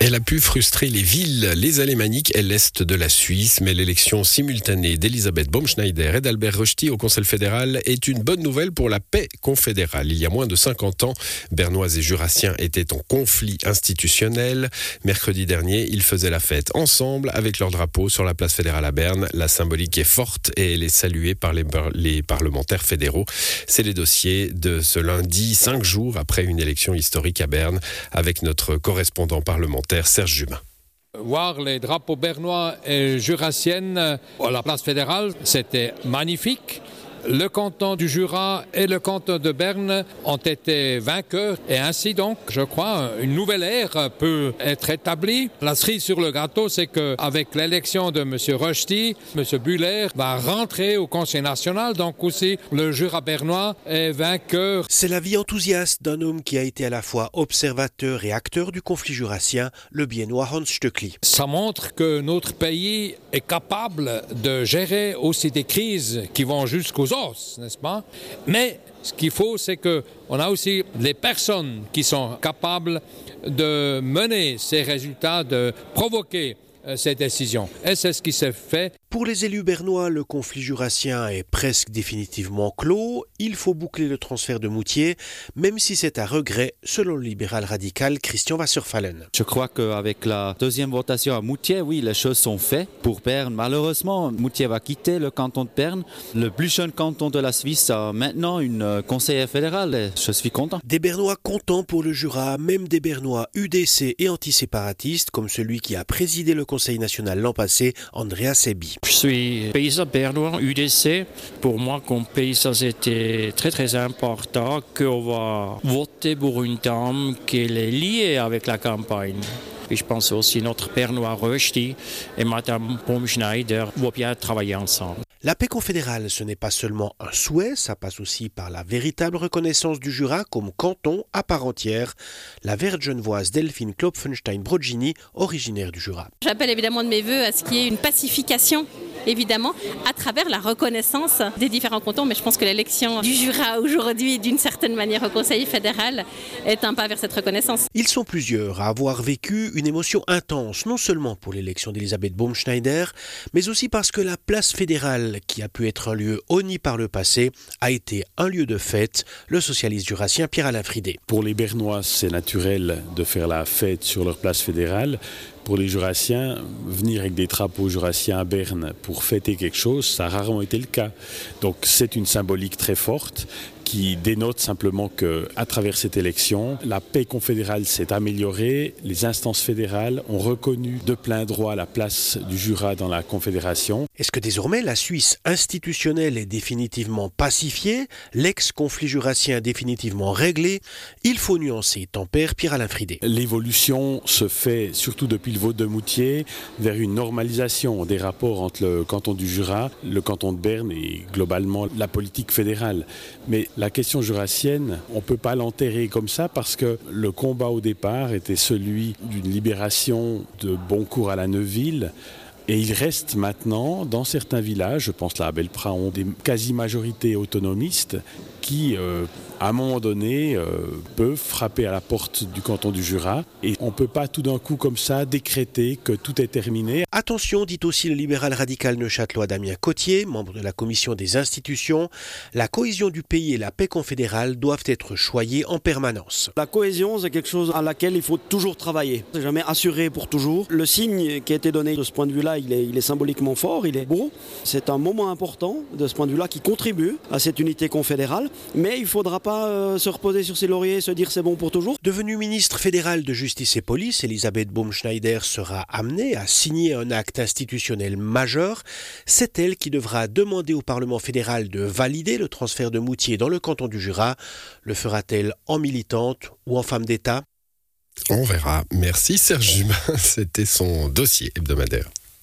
Elle a pu frustrer les villes, les Alémaniques et l'Est de la Suisse, mais l'élection simultanée d'Elisabeth Baume-Schneider et d'Albert Rösti au Conseil fédéral est une bonne nouvelle pour la paix confédérale. Il y a moins de 50 ans, Bernois et Jurassiens étaient en conflit institutionnel. Mercredi dernier, ils faisaient la fête ensemble avec leur drapeau sur la place fédérale à Berne. La symbolique est forte et elle est saluée par les parlementaires fédéraux. C'est les dossiers de ce lundi, 5 jours après une élection historique à Berne, avec notre correspondant parlementaire Serge Jubin. Voir les drapeaux bernois et jurassiennes à la place fédérale, c'était magnifique. Le canton du Jura et le canton de Berne ont été vainqueurs et ainsi donc, je crois, une nouvelle ère peut être établie. La cerise sur le gâteau, c'est qu'avec l'élection de M. Rösti, M. Buller va rentrer au Conseil national, donc aussi le Jura bernois est vainqueur. C'est l'avis enthousiaste d'un homme qui a été à la fois observateur et acteur du conflit jurassien, le biennois Hans Stöckli. Ça montre que notre pays est capable de gérer aussi des crises qui vont jusqu'aux os, n'est-ce pas? Mais ce qu'il faut, c'est qu'on a aussi les personnes qui sont capables de mener ces résultats, de provoquer ces décisions. Et c'est ce qui s'est fait. Pour les élus bernois, le conflit jurassien est presque définitivement clos. Il faut boucler le transfert de Moutier, même si c'est à regret, selon le libéral radical Christian Wasserfallen. Je crois qu'avec la deuxième votation à Moutier, oui, les choses sont faites pour Berne. Malheureusement, Moutier va quitter le canton de Berne. Le plus jeune canton de la Suisse a maintenant une conseillère fédérale et je suis content. Des Bernois contents pour le Jura, même des Bernois UDC et antiséparatistes, comme celui qui a présidé le Conseil national l'an passé, Andreas Sebi. Je suis paysan bernois, UDC. Pour moi, comme paysan, c'était très très important qu'on va voter pour une dame qui est liée avec la campagne. Et je pense aussi notre bernois Rösti et Madame Baume-Schneider vont bien travailler ensemble. La paix confédérale, ce n'est pas seulement un souhait, ça passe aussi par la véritable reconnaissance du Jura comme canton à part entière. La verte genevoise Delphine Klopfenstein-Brogini, originaire du Jura. J'appelle évidemment de mes voeux à ce qu'il y ait une pacification, évidemment, à travers la reconnaissance des différents cantons. Mais je pense que l'élection du Jura aujourd'hui, d'une certaine manière au Conseil fédéral, est un pas vers cette reconnaissance. Ils sont plusieurs à avoir vécu une émotion intense, non seulement pour l'élection d'Elisabeth Baume-Schneider, mais aussi parce que la place fédérale, qui a pu être un lieu honni par le passé, a été un lieu de fête, le socialiste jurassien Pierre-Alain Fridez. Pour les Bernois, c'est naturel de faire la fête sur leur place fédérale. Pour les Jurassiens, venir avec des drapeaux jurassiens à Berne pour fêter quelque chose, ça a rarement été le cas. Donc c'est une symbolique très forte qui dénote simplement qu'à travers cette élection, la paix confédérale s'est améliorée, les instances fédérales ont reconnu de plein droit la place du Jura dans la Confédération. Est-ce que désormais la Suisse institutionnelle est définitivement pacifiée, l'ex-conflit jurassien définitivement réglé? Il faut nuancer, tempère Pierre-Alain Fridez. L'évolution se fait surtout depuis le vote de Moutier vers une normalisation des rapports entre le canton du Jura, le canton de Berne et globalement la politique fédérale. Mais la question jurassienne, on ne peut pas l'enterrer comme ça parce que le combat au départ était celui d'une libération de Boncourt à la Neuville. Et il reste maintenant, dans certains villages, je pense là à Belprin, ont des quasi-majorités autonomistes qui, à un moment donné, peuvent frapper à la porte du canton du Jura. Et on ne peut pas tout d'un coup, comme ça, décréter que tout est terminé. Attention, dit aussi le libéral radical neuchâtelois Damien Cotier, membre de la commission des institutions, la cohésion du pays et la paix confédérale doivent être choyées en permanence. La cohésion, c'est quelque chose à laquelle il faut toujours travailler. C'est jamais assuré pour toujours. Le signe qui a été donné de ce point de vue-là, il est symboliquement fort, il est beau. C'est un moment important de ce point de vue-là qui contribue à cette unité confédérale. Mais il ne faudra pas se reposer sur ses lauriers et se dire c'est bon pour toujours. Devenue ministre fédérale de Justice et Police, Elisabeth Baume-Schneider sera amenée à signer un acte institutionnel majeur. C'est elle qui devra demander au Parlement fédéral de valider le transfert de Moutier dans le canton du Jura. Le fera-t-elle en militante ou en femme d'État ? On verra. Merci Serge Jubin. C'était son dossier hebdomadaire.